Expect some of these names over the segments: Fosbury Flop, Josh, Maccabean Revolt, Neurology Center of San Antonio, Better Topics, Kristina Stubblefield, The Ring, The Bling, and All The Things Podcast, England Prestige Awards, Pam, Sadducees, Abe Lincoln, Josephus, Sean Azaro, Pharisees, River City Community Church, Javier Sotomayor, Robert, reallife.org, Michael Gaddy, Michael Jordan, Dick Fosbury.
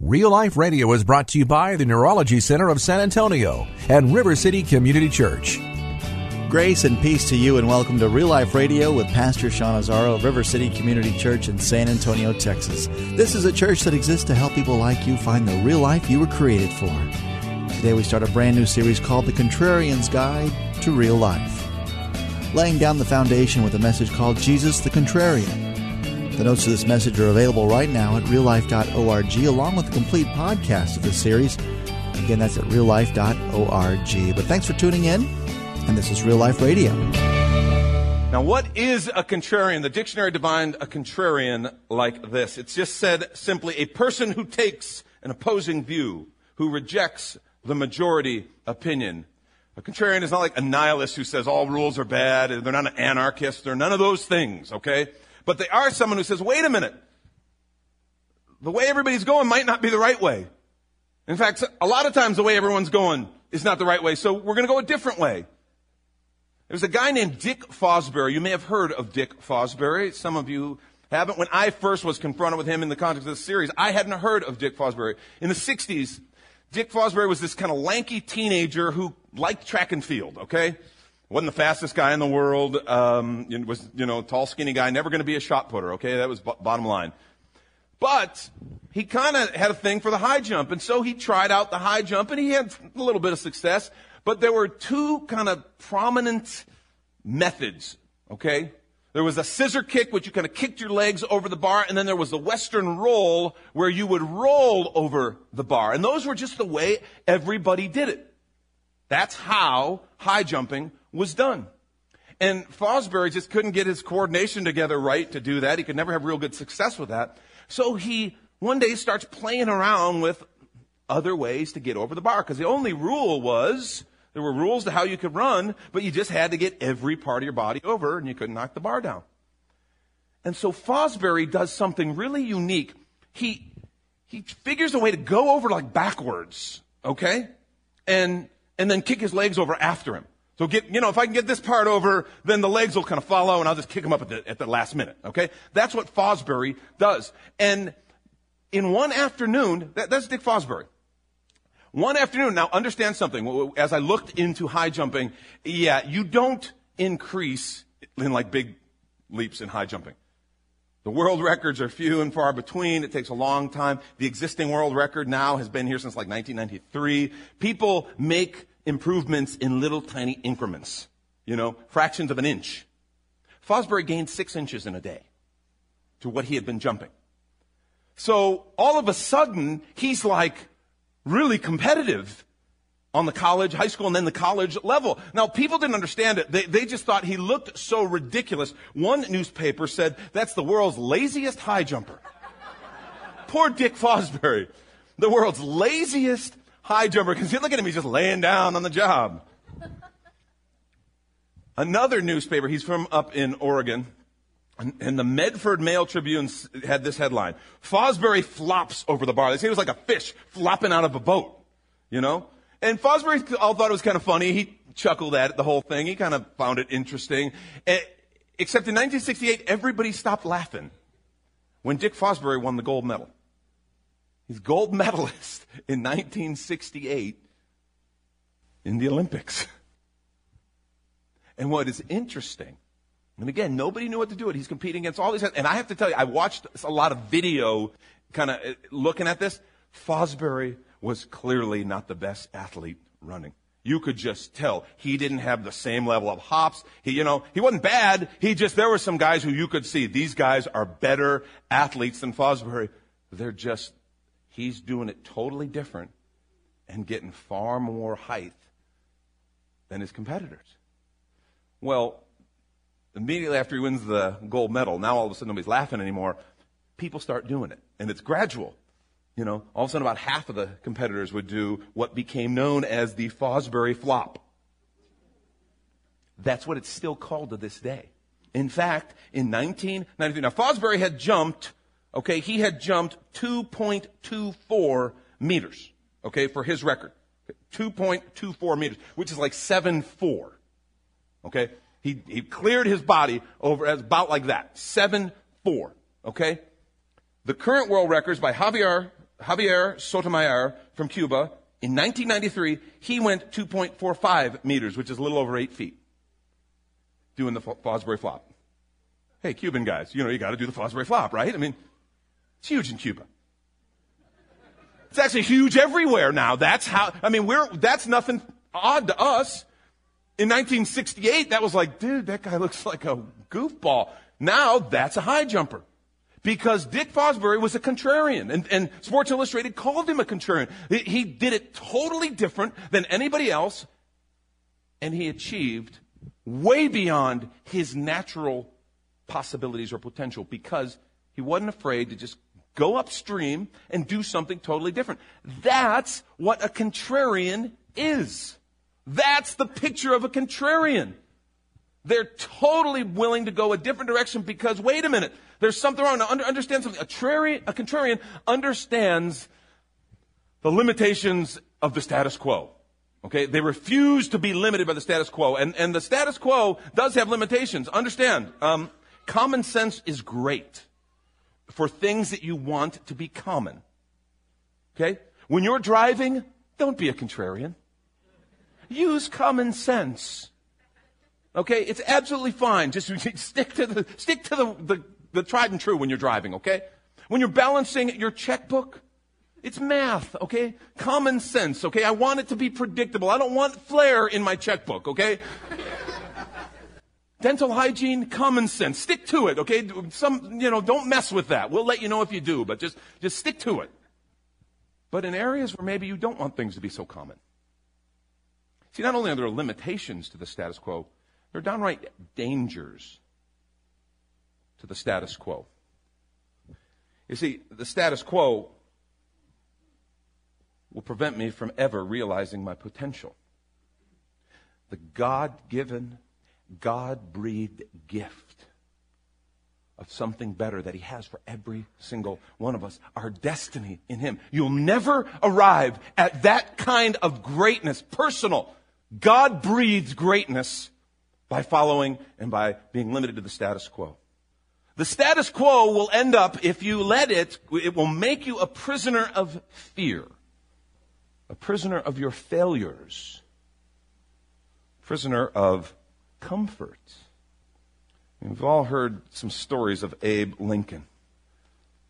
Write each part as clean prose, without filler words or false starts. Real Life Radio is brought to you by the Neurology Center of San Antonio and River City Community Church. Grace and peace to you, and welcome to Real Life Radio with Pastor Sean Azaro of River City Community Church in San Antonio, Texas. This is a church that exists to help people like you find the real life you were created for. Today we start a brand new series called The Contrarian's Guide to Real Life, laying down the foundation with a message called Jesus the Contrarian. The notes to this message are available right now at reallife.org, along with the complete podcast of this series. Again, that's at reallife.org. But thanks for tuning in, and this is Real Life Radio. Now, what is a contrarian? The dictionary defined a contrarian like this. It's just said simply, a person who takes an opposing view, who rejects the majority opinion. A contrarian is not like a nihilist who says all rules are bad, they're not an anarchist, they're none of those things, okay? But they are someone who says, wait a minute, the way everybody's going might not be the right way. In fact, a lot of times the way everyone's going is not the right way, so we're going to go a different way. There's a guy named Dick Fosbury. You may have heard of Dick Fosbury. Some of you haven't. When I first was confronted with him in the context of this series, I hadn't heard of Dick Fosbury. In the 60s, Dick Fosbury was this kind of lanky teenager who liked track and field, okay? Wasn't the fastest guy in the world, was, tall, skinny guy, never going to be a shot putter, okay? That was bottom line. But he kind of had a thing for the high jump, and so he tried out the high jump, and he had a little bit of success. But there were two kind of prominent methods, okay? There was a scissor kick, which you kind of kicked your legs over the bar, and then there was the Western roll, where you would roll over the bar. And those were just the way everybody did it. That's how high jumping was done. And Fosbury just couldn't get his coordination together right to do that. He could never have real good success with that. So he one day starts playing around with other ways to get over the bar, because the only rule was, there were rules to how you could run, but you just had to get every part of your body over and you couldn't knock the bar down. And so Fosbury does something really unique. He figures a way to go over like backwards, okay? And then kick his legs over after him. So if I can get this part over, then the legs will kind of follow and I'll just kick them up at the last minute, okay? That's what Fosbury does. And in one afternoon, that's Dick Fosbury. One afternoon, now understand something. As I looked into high jumping, you don't increase in like big leaps in high jumping. The world records are few and far between. It takes a long time. The existing world record now has been here since like 1993. People make improvements in little tiny increments, fractions of an inch. Fosbury gained 6 inches in a day to what he had been jumping. So all of a sudden, he's like really competitive on the college, high school, and then the college level. Now, people didn't understand it. They just thought he looked so ridiculous. One newspaper said, that's the world's laziest high jumper. Poor Dick Fosbury, the world's laziest high jumper, because look at him, he's just laying down on the job. Another newspaper, he's from up in Oregon, and the Medford Mail Tribune had this headline, Fosbury flops over the bar. They say he was like a fish flopping out of a boat, And Fosbury all thought it was kind of funny. He chuckled at it, the whole thing. He kind of found it interesting. Except in 1968, everybody stopped laughing when Dick Fosbury won the gold medal. He's gold medalist in 1968 in the Olympics. And what is interesting, and again, nobody knew what to do. He's competing against all these guys. And I have to tell you, I watched a lot of video kind of looking at this. Fosbury was clearly not the best athlete running. You could just tell he didn't have the same level of hops. He wasn't bad. There were some guys who you could see, these guys are better athletes than Fosbury. He's doing it totally different and getting far more height than his competitors. Well, immediately after he wins the gold medal, now all of a sudden nobody's laughing anymore, people start doing it. And it's gradual. You know, all of a sudden about half of the competitors would do what became known as the Fosbury Flop. That's what it's still called to this day. In fact, in 1993, now Fosbury had jumped, okay, he had jumped 2.24 meters, okay, for his record. 2.24 meters, which is like 7'4". Okay? He cleared his body over as about like that. 7'4". Okay? The current world records by Javier Sotomayor from Cuba in 1993, he went 2.45 meters, which is a little over 8 feet, doing the Fosbury Flop. Hey, Cuban guys, you know, you got to do the Fosbury Flop, right? I mean, it's huge in Cuba. It's actually huge everywhere now. That's how, I mean, that's nothing odd to us. In 1968, that was like, dude, that guy looks like a goofball. Now that's a high jumper. Because Dick Fosbury was a contrarian, and Sports Illustrated called him a contrarian. He did it totally different than anybody else, and he achieved way beyond his natural possibilities or potential because he wasn't afraid to just go upstream and do something totally different. That's what a contrarian is. That's the picture of a contrarian. They're totally willing to go a different direction because, wait a minute, there's something wrong. Now, understand something. A contrarian understands the limitations of the status quo. Okay? They refuse to be limited by the status quo. And the status quo does have limitations. Understand, common sense is great for things that you want to be common. Okay? When you're driving, don't be a contrarian. Use common sense. Okay, it's absolutely fine. Just stick to the tried and true when you're driving, okay? When you're balancing your checkbook, it's math, okay? Common sense, okay? I want it to be predictable. I don't want flair in my checkbook, okay? Dental hygiene, common sense. Stick to it, okay? Don't mess with that. We'll let you know if you do, but just stick to it. But in areas where maybe you don't want things to be so common. See, not only are there limitations to the status quo, there are downright dangers to the status quo. You see, the status quo will prevent me from ever realizing my potential. The God-given, God-breathed gift of something better that He has for every single one of us, our destiny in Him. You'll never arrive at that kind of greatness, personal, God-breathed greatness, by following and by being limited to the status quo. The status quo will end up, if you let it, it will make you a prisoner of fear, a prisoner of your failures, prisoner of comfort. We've all heard some stories of Abe Lincoln,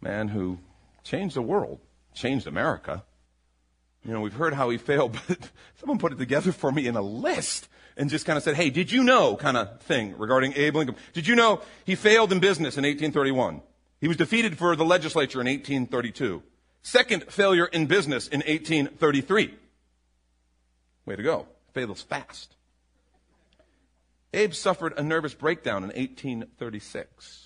a man who changed the world, changed America. You know, we've heard how he failed, but someone put it together for me in a list and just kind of said, hey, did you know, kind of thing regarding Abe Lincoln. Did you know he failed in business in 1831? He was defeated for the legislature in 1832. Second failure in business in 1833. Way to go. Fails fast. Abe suffered a nervous breakdown in 1836.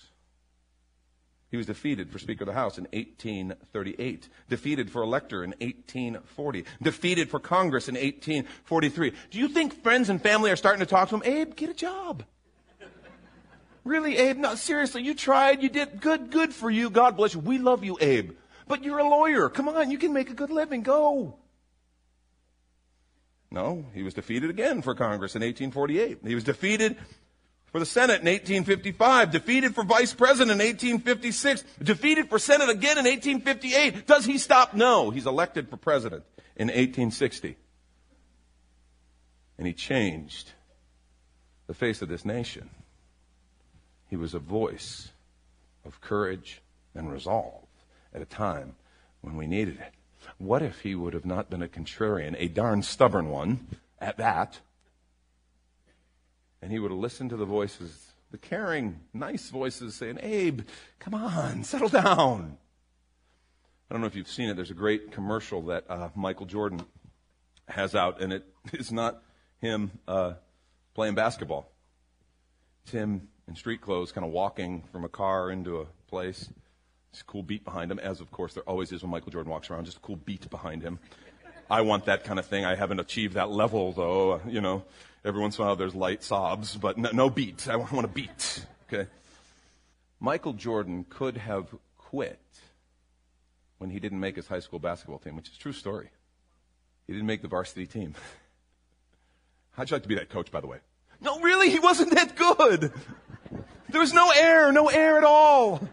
He was defeated for Speaker of the House in 1838, defeated for elector in 1840, defeated for Congress in 1843. Do you think friends and family are starting to talk to him? Abe, get a job. Really, Abe? No, seriously, you tried, you did good for you. God bless you. We love you, Abe. But you're a lawyer. Come on, you can make a good living. Go. No, he was defeated again for Congress in 1848. He was defeated for the Senate in 1855, defeated for Vice President in 1856, defeated for Senate again in 1858. Does he stop? No. He's elected for President in 1860. And he changed the face of this nation. He was a voice of courage and resolve at a time when we needed it. What if he would have not been a contrarian, a darn stubborn one at that, and he would have listened to the voices, the caring, nice voices saying, Abe, come on, settle down. I don't know if you've seen it. There's a great commercial that Michael Jordan has out, and it is not him playing basketball. It's him in street clothes kind of walking from a car into a place. It's a cool beat behind him, as of course there always is when Michael Jordan walks around, just a cool beat behind him. I want that kind of thing. I haven't achieved that level, though. You know, every once in a while there's light sobs, but no beat. I want a beat. Okay. Michael Jordan could have quit when he didn't make his high school basketball team, which is a true story. He didn't make the varsity team. How'd you like to be that coach, by the way? No, really, he wasn't that good. There was no air at all.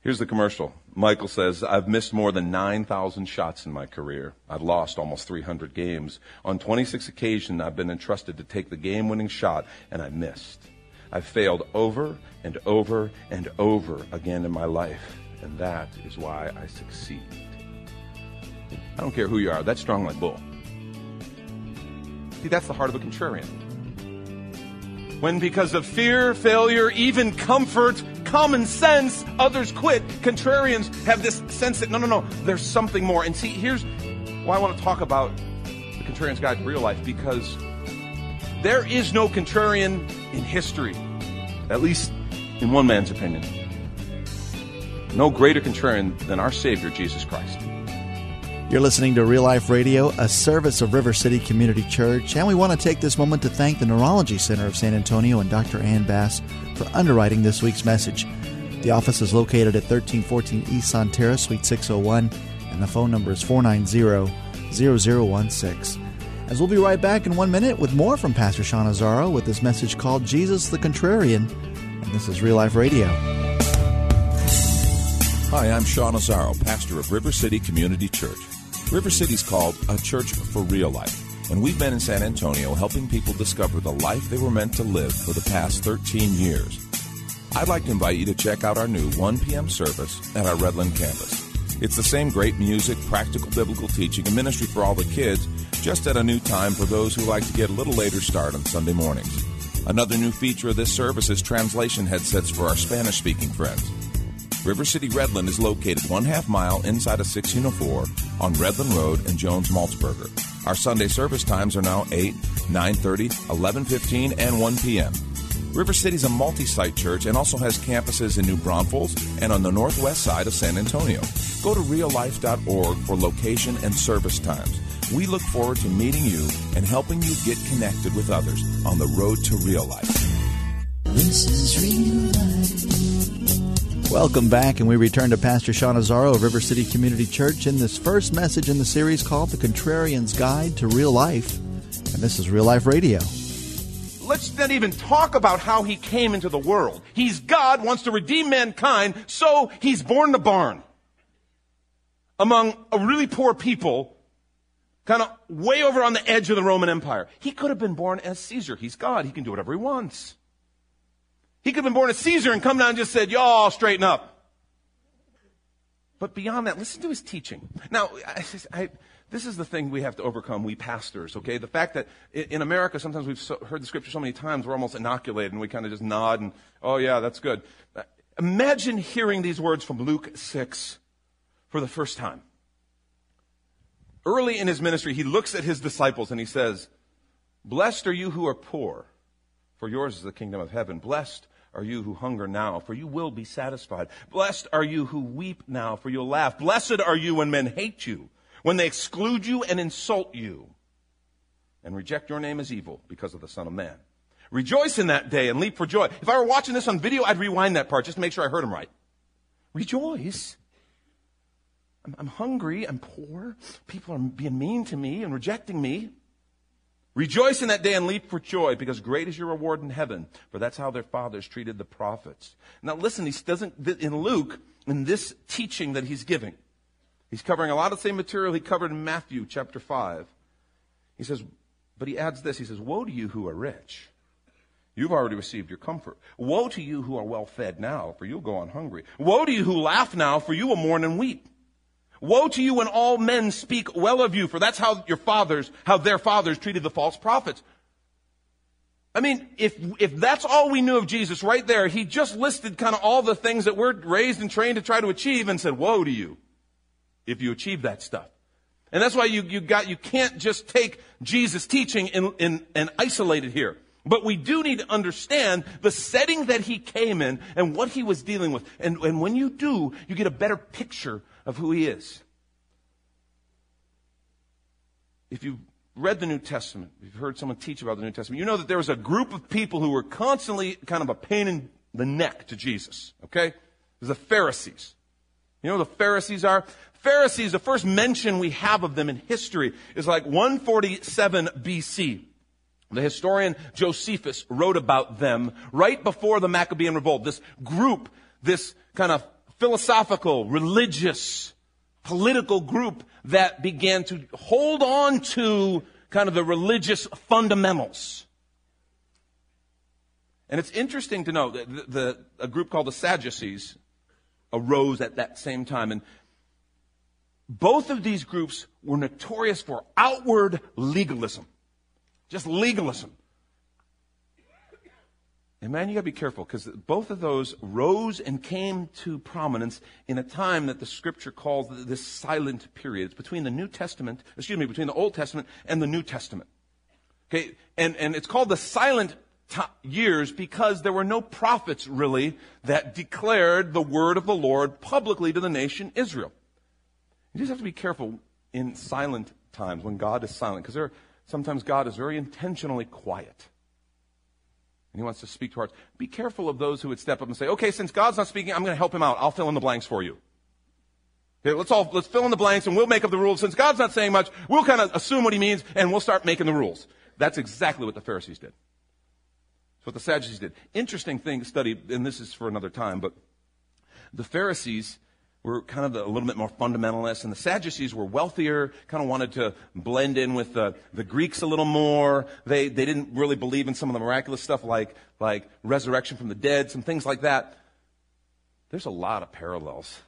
Here's the commercial. Michael says, I've missed more than 9,000 shots in my career. I've lost almost 300 games. On 26 occasions, I've been entrusted to take the game-winning shot, and I missed. I've failed over and over and over again in my life, and that is why I succeed. I don't care who you are. That's strong like bull. See, that's the heart of a contrarian. When because of fear, failure, even comfort, common sense, others quit. Contrarians have this sense that, no, there's something more. And see, here's why I want to talk about the Contrarian's Guide to Real Life, because there is no contrarian in history, at least in one man's opinion. No greater contrarian than our Savior, Jesus Christ. You're listening to Real Life Radio, a service of River City Community Church, and we want to take this moment to thank the Neurology Center of San Antonio and Dr. Ann Bass for underwriting this week's message. The office is located at 1314 East Sonterra, Suite 601, and the phone number is 490-0016. As we'll be right back in 1 minute with more from Pastor Sean Azaro with this message called Jesus the Contrarian, and this is Real Life Radio. Hi, I'm Sean Azaro, pastor of River City Community Church. River City's called a church for real life, and we've been in San Antonio helping people discover the life they were meant to live for the past 13 years. I'd like to invite you to check out our new 1 p.m. service at our Redland campus. It's the same great music, practical biblical teaching, and ministry for all the kids, just at a new time for those who like to get a little later start on Sunday mornings. Another new feature of this service is translation headsets for our Spanish-speaking friends. River City Redland is located 1/2 mile inside of 1604 on Redland Road and Jones Maltzberger. Our Sunday service times are now 8, 9:30, 11:15, and 1 p.m. River City is a multi-site church and also has campuses in New Braunfels and on the northwest side of San Antonio. Go to reallife.org for location and service times. We look forward to meeting you and helping you get connected with others on the road to real life. This is Real Life. Welcome back, and we return to Pastor Sean Azaro of River City Community Church in this first message in the series called The Contrarian's Guide to Real Life, and this is Real Life Radio. Let's not even talk about how he came into the world. He's God, wants to redeem mankind, so he's born in a barn among a really poor people, kind of way over on the edge of the Roman Empire. He could have been born as Caesar. He's God. He can do whatever he wants. He could have been born as Caesar and come down and just said, y'all, straighten up. But beyond that, listen to his teaching. Now, this is the thing we have to overcome, we pastors, okay? The fact that in America, sometimes we've heard the scripture so many times, we're almost inoculated, and we kind of just nod and, oh, yeah, that's good. Imagine hearing these words from Luke 6 for the first time. Early in his ministry, he looks at his disciples and he says, blessed are you who are poor, for yours is the kingdom of heaven. Blessed are you who hunger now, for you will be satisfied. Blessed are you who weep now, for you'll laugh. Blessed are you when men hate you, when they exclude you and insult you, and reject your name as evil because of the Son of Man. Rejoice in that day and leap for joy. If I were watching this on video, I'd rewind that part just to make sure I heard him right. Rejoice. I'm hungry. I'm poor. People are being mean to me and rejecting me. Rejoice in that day and leap for joy, because great is your reward in heaven, for that's how their fathers treated the prophets. Now listen, in Luke, in this teaching that he's giving, he's covering a lot of the same material he covered in Matthew chapter 5. He says, but he adds this, he says, woe to you who are rich. You've already received your comfort. Woe to you who are well fed now, for you'll go on hungry. Woe to you who laugh now, for you will mourn and weep. Woe to you when all men speak well of you, for that's how their fathers treated the false prophets. I mean, if that's all we knew of Jesus right there, he just listed kind of all the things that we're raised and trained to try to achieve and said, woe to you if you achieve that stuff. And that's why you can't just take Jesus' teaching and isolate it here. But we do need to understand the setting that he came in and what he was dealing with. And when you do, you get a better picture of who he is. If you read the New Testament, if you've heard someone teach about the New Testament, you know that there was a group of people who were constantly kind of a pain in the neck to Jesus, okay? It was the Pharisees. You know who the Pharisees are? Pharisees, the first mention we have of them in history is like 147 BC. The historian Josephus wrote about them right before the Maccabean Revolt. This group, this kind of philosophical, religious, political group that began to hold on to kind of the religious fundamentals. And it's interesting to know that a group called the Sadducees arose at that same time. And both of these groups were notorious for outward legalism. Just legalism. And man, you gotta be careful, because both of those rose and came to prominence in a time that the scripture calls this silent period. It's between between the Old Testament and the New Testament. Okay, and it's called the silent years because there were no prophets really that declared the word of the Lord publicly to the nation Israel. You just have to be careful in silent times when God is silent, because sometimes God is very intentionally quiet. And he wants to speak to hearts. Be careful of those who would step up and say, okay, since God's not speaking, I'm going to help him out. I'll fill in the blanks for you. Okay, let's fill in the blanks and we'll make up the rules. Since God's not saying much, we'll kind of assume what he means and we'll start making the rules. That's exactly what the Pharisees did. That's what the Sadducees did. Interesting thing to study, and this is for another time, but the Pharisees were kind of a little bit more fundamentalist, and the Sadducees were wealthier, kind of wanted to blend in with the Greeks a little more. They didn't really believe in some of the miraculous stuff like resurrection from the dead, some things like that. There's a lot of parallels.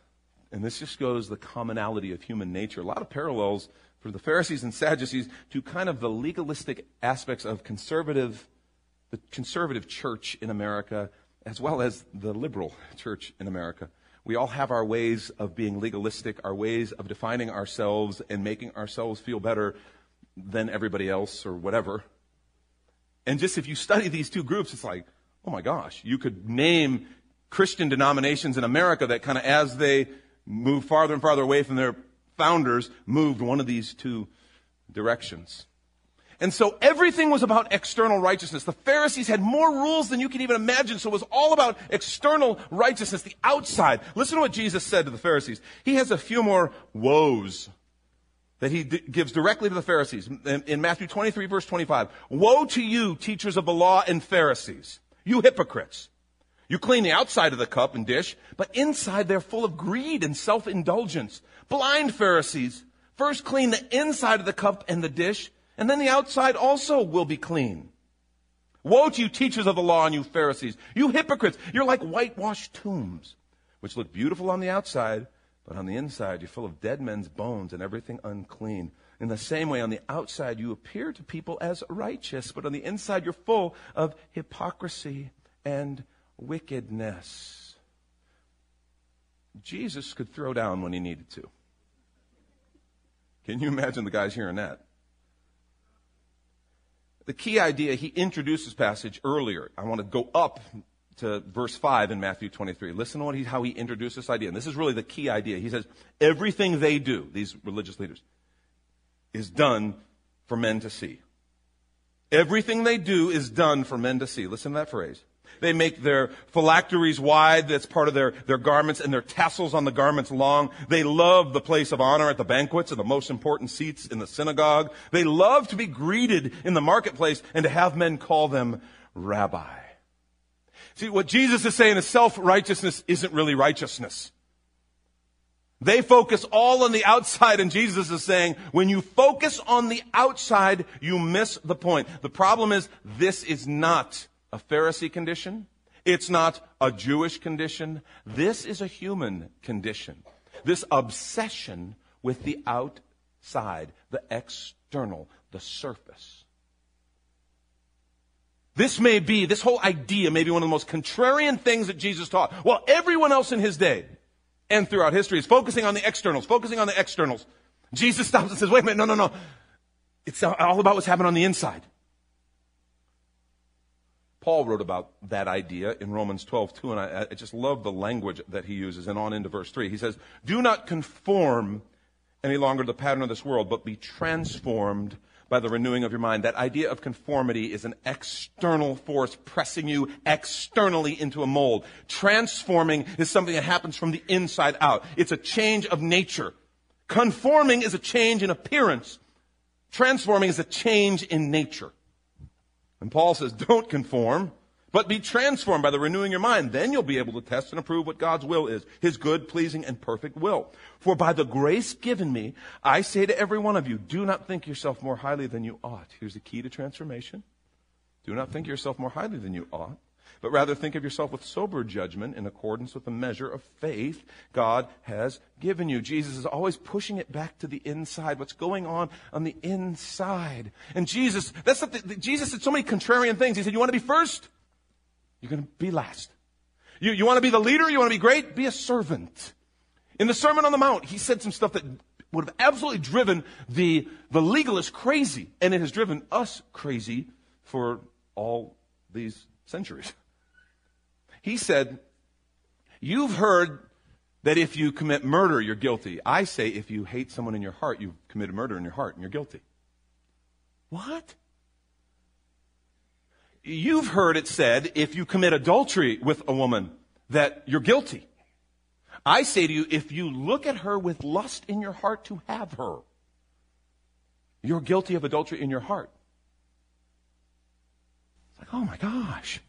And this just goes the commonality of human nature. A lot of parallels for the Pharisees and Sadducees to kind of the legalistic aspects of the conservative church in America, as well as the liberal church in America. We all have our ways of being legalistic, our ways of defining ourselves and making ourselves feel better than everybody else or whatever. And just if you study these two groups, it's like, oh my gosh, you could name Christian denominations in America that kind of, as they move farther and farther away from their founders, moved one of these two directions. And so everything was about external righteousness. The Pharisees had more rules than you can even imagine, so it was all about external righteousness, the outside. Listen to what Jesus said to the Pharisees. He has a few more woes that he gives directly to the Pharisees. In Matthew 23, verse 25, "Woe to you, teachers of the law and Pharisees, you hypocrites! You clean the outside of the cup and dish, but inside they're full of greed and self-indulgence. Blind Pharisees, first clean the inside of the cup and the dish, and then the outside also will be clean. Woe to you, teachers of the law, and you Pharisees, you hypocrites! You're like whitewashed tombs, which look beautiful on the outside, but on the inside you're full of dead men's bones and everything unclean. In the same way, on the outside you appear to people as righteous, but on the inside you're full of hypocrisy and wickedness." Jesus could throw down when he needed to. Can you imagine the guys hearing that? The key idea, he introduced this passage earlier. I want to go up to verse 5 in Matthew 23. Listen to how he introduced this idea. And this is really the key idea. He says, everything they do, these religious leaders, is done for men to see. Everything they do is done for men to see. Listen to that phrase. They make their phylacteries wide, that's part of their garments, and their tassels on the garments long. They love the place of honor at the banquets and the most important seats in the synagogue. They love to be greeted in the marketplace and to have men call them rabbi. See, what Jesus is saying is self-righteousness isn't really righteousness. They focus all on the outside, and Jesus is saying, when you focus on the outside, you miss the point. The problem is, this is not a Pharisee condition. It's not a Jewish condition. This is a human condition. This obsession with the outside, the external, the surface. This whole idea may be one of the most contrarian things that Jesus taught. Well, everyone else in his day and throughout history is focusing on the externals. Jesus stops and says, wait a minute, no. It's all about what's happening on the inside. Paul wrote about that idea in Romans 12:2, and I just love the language that he uses, and on into verse 3. He says, do not conform any longer to the pattern of this world, but be transformed by the renewing of your mind. That idea of conformity is an external force pressing you externally into a mold. Transforming is something that happens from the inside out. It's a change of nature. Conforming is a change in appearance. Transforming is a change in nature. And Paul says, don't conform, but be transformed by the renewing of your mind. Then you'll be able to test and approve what God's will is, his good, pleasing, and perfect will. For by the grace given me, I say to every one of you, do not think yourself more highly than you ought. Here's the key to transformation. Do not think yourself more highly than you ought, but rather think of yourself with sober judgment in accordance with the measure of faith God has given you. Jesus is always pushing it back to the inside, what's going on the inside. And Jesus, Jesus said so many contrarian things. He said, you want to be first? You're going to be last. You want to be the leader? You want to be great? Be a servant. In the Sermon on the Mount, he said some stuff that would have absolutely driven the legalist crazy, and it has driven us crazy for all these centuries. He said, you've heard that if you commit murder, you're guilty. I say if you hate someone in your heart, you've committed murder in your heart and you're guilty. What? You've heard it said if you commit adultery with a woman that you're guilty. I say to you, if you look at her with lust in your heart to have her, you're guilty of adultery in your heart. It's like, oh my gosh.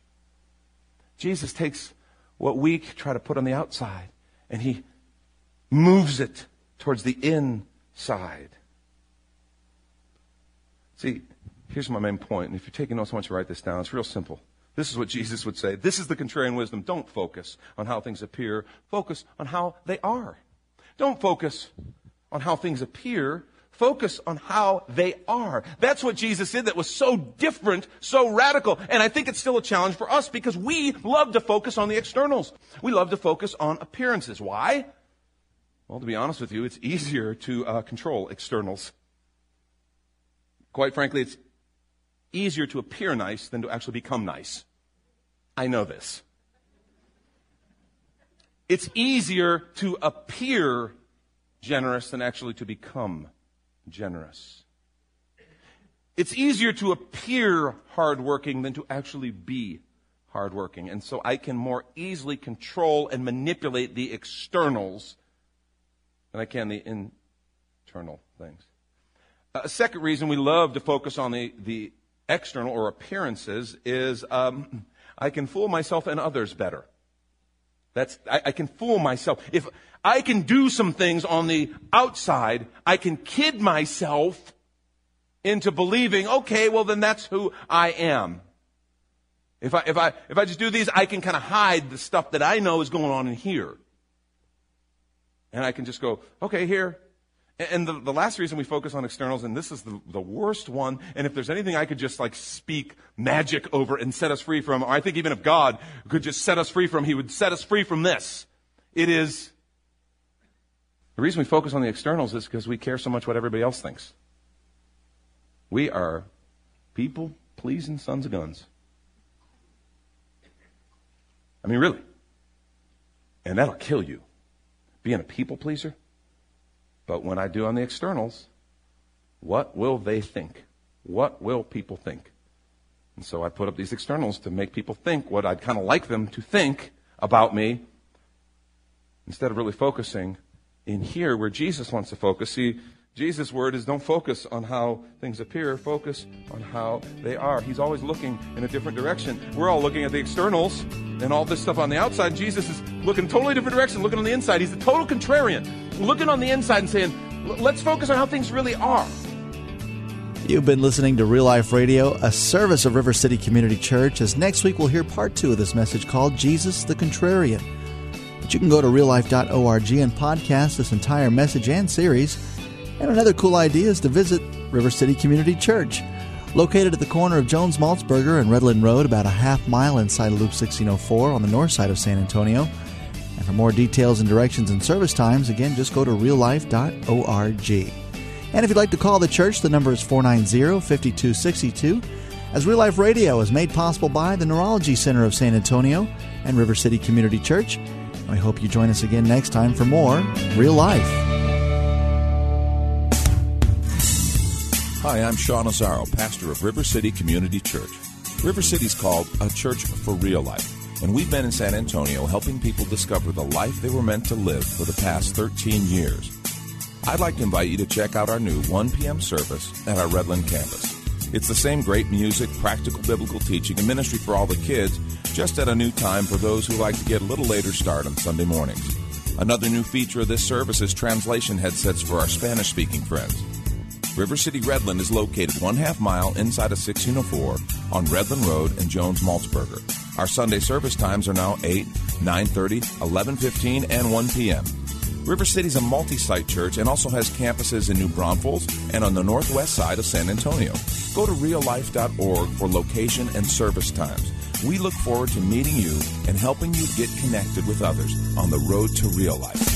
Jesus takes what we try to put on the outside and he moves it towards the inside. See, here's my main point, and if you're taking notes, I want you to write this down. It's real simple. This is what Jesus would say. This is the contrarian wisdom. Don't focus on how things appear. Focus on how they are. Don't focus on how things appear. Focus on how they are. That's what Jesus did that was so different, so radical. And I think it's still a challenge for us because we love to focus on the externals. We love to focus on appearances. Why? Well, to be honest with you, it's easier to control externals. Quite frankly, it's easier to appear nice than to actually become nice. I know this. It's easier to appear generous than actually to become generous. It's easier to appear hardworking than to actually be hardworking. And so I can more easily control and manipulate the externals than I can the internal things. A second reason we love to focus on the external or appearances is I can fool myself and others better. I can fool myself. If I can do some things on the outside, I can kid myself into believing, okay, well then that's who I am. If I just do these, I can kind of hide the stuff that I know is going on in here. And I can just go, okay, here. And the last reason we focus on externals, and this is the worst one, and if there's anything I could just like speak magic over and set us free from, or I think even if God could just set us free from, he would set us free from this. It is, the reason we focus on the externals is because we care so much what everybody else thinks. We are people-pleasing sons of guns. I mean, really. And that'll kill you. Being a people-pleaser. But when I do on the externals, what will they think? What will people think? And so I put up these externals to make people think what I'd kind of like them to think about me instead of really focusing in here where Jesus wants to focus. See, Jesus' word is don't focus on how things appear. Focus on how they are. He's always looking in a different direction. We're all looking at the externals and all this stuff on the outside. Jesus is looking totally different direction, looking on the inside. He's the total contrarian. Looking on the inside and saying, let's focus on how things really are. You've been listening to Real Life Radio, a service of River City Community Church. As next week, we'll hear part 2 of this message called Jesus the Contrarian. But you can go to reallife.org and podcast this entire message and series. And another cool idea is to visit River City Community Church, located at the corner of Jones Maltzberger and Redland Road, about a half mile inside of Loop 1604 on the north side of San Antonio. And for more details and directions and service times, again, just go to reallife.org. And if you'd like to call the church, the number is 490-5262. as Real Life Radio is made possible by the Neurology Center of San Antonio and River City Community Church. I hope you join us again next time for more Real Life. Hi, I'm Sean Azaro, pastor of River City Community Church. River City's called a church for real life, and we've been in San Antonio helping people discover the life they were meant to live for the past 13 years. I'd like to invite you to check out our new 1 p.m. service at our Redland campus. It's the same great music, practical biblical teaching, and ministry for all the kids, just at a new time for those who like to get a little later start on Sunday mornings. Another new feature of this service is translation headsets for our Spanish-speaking friends. River City Redland is located 1/2 mile inside of 1604 on Redland Road and Jones Maltzberger. Our Sunday service times are now 8, 9:30, 11:15, and 1 p.m. River City is a multi-site church and also has campuses in New Braunfels and on the northwest side of San Antonio. Go to reallife.org for location and service times. We look forward to meeting you and helping you get connected with others on the road to real life.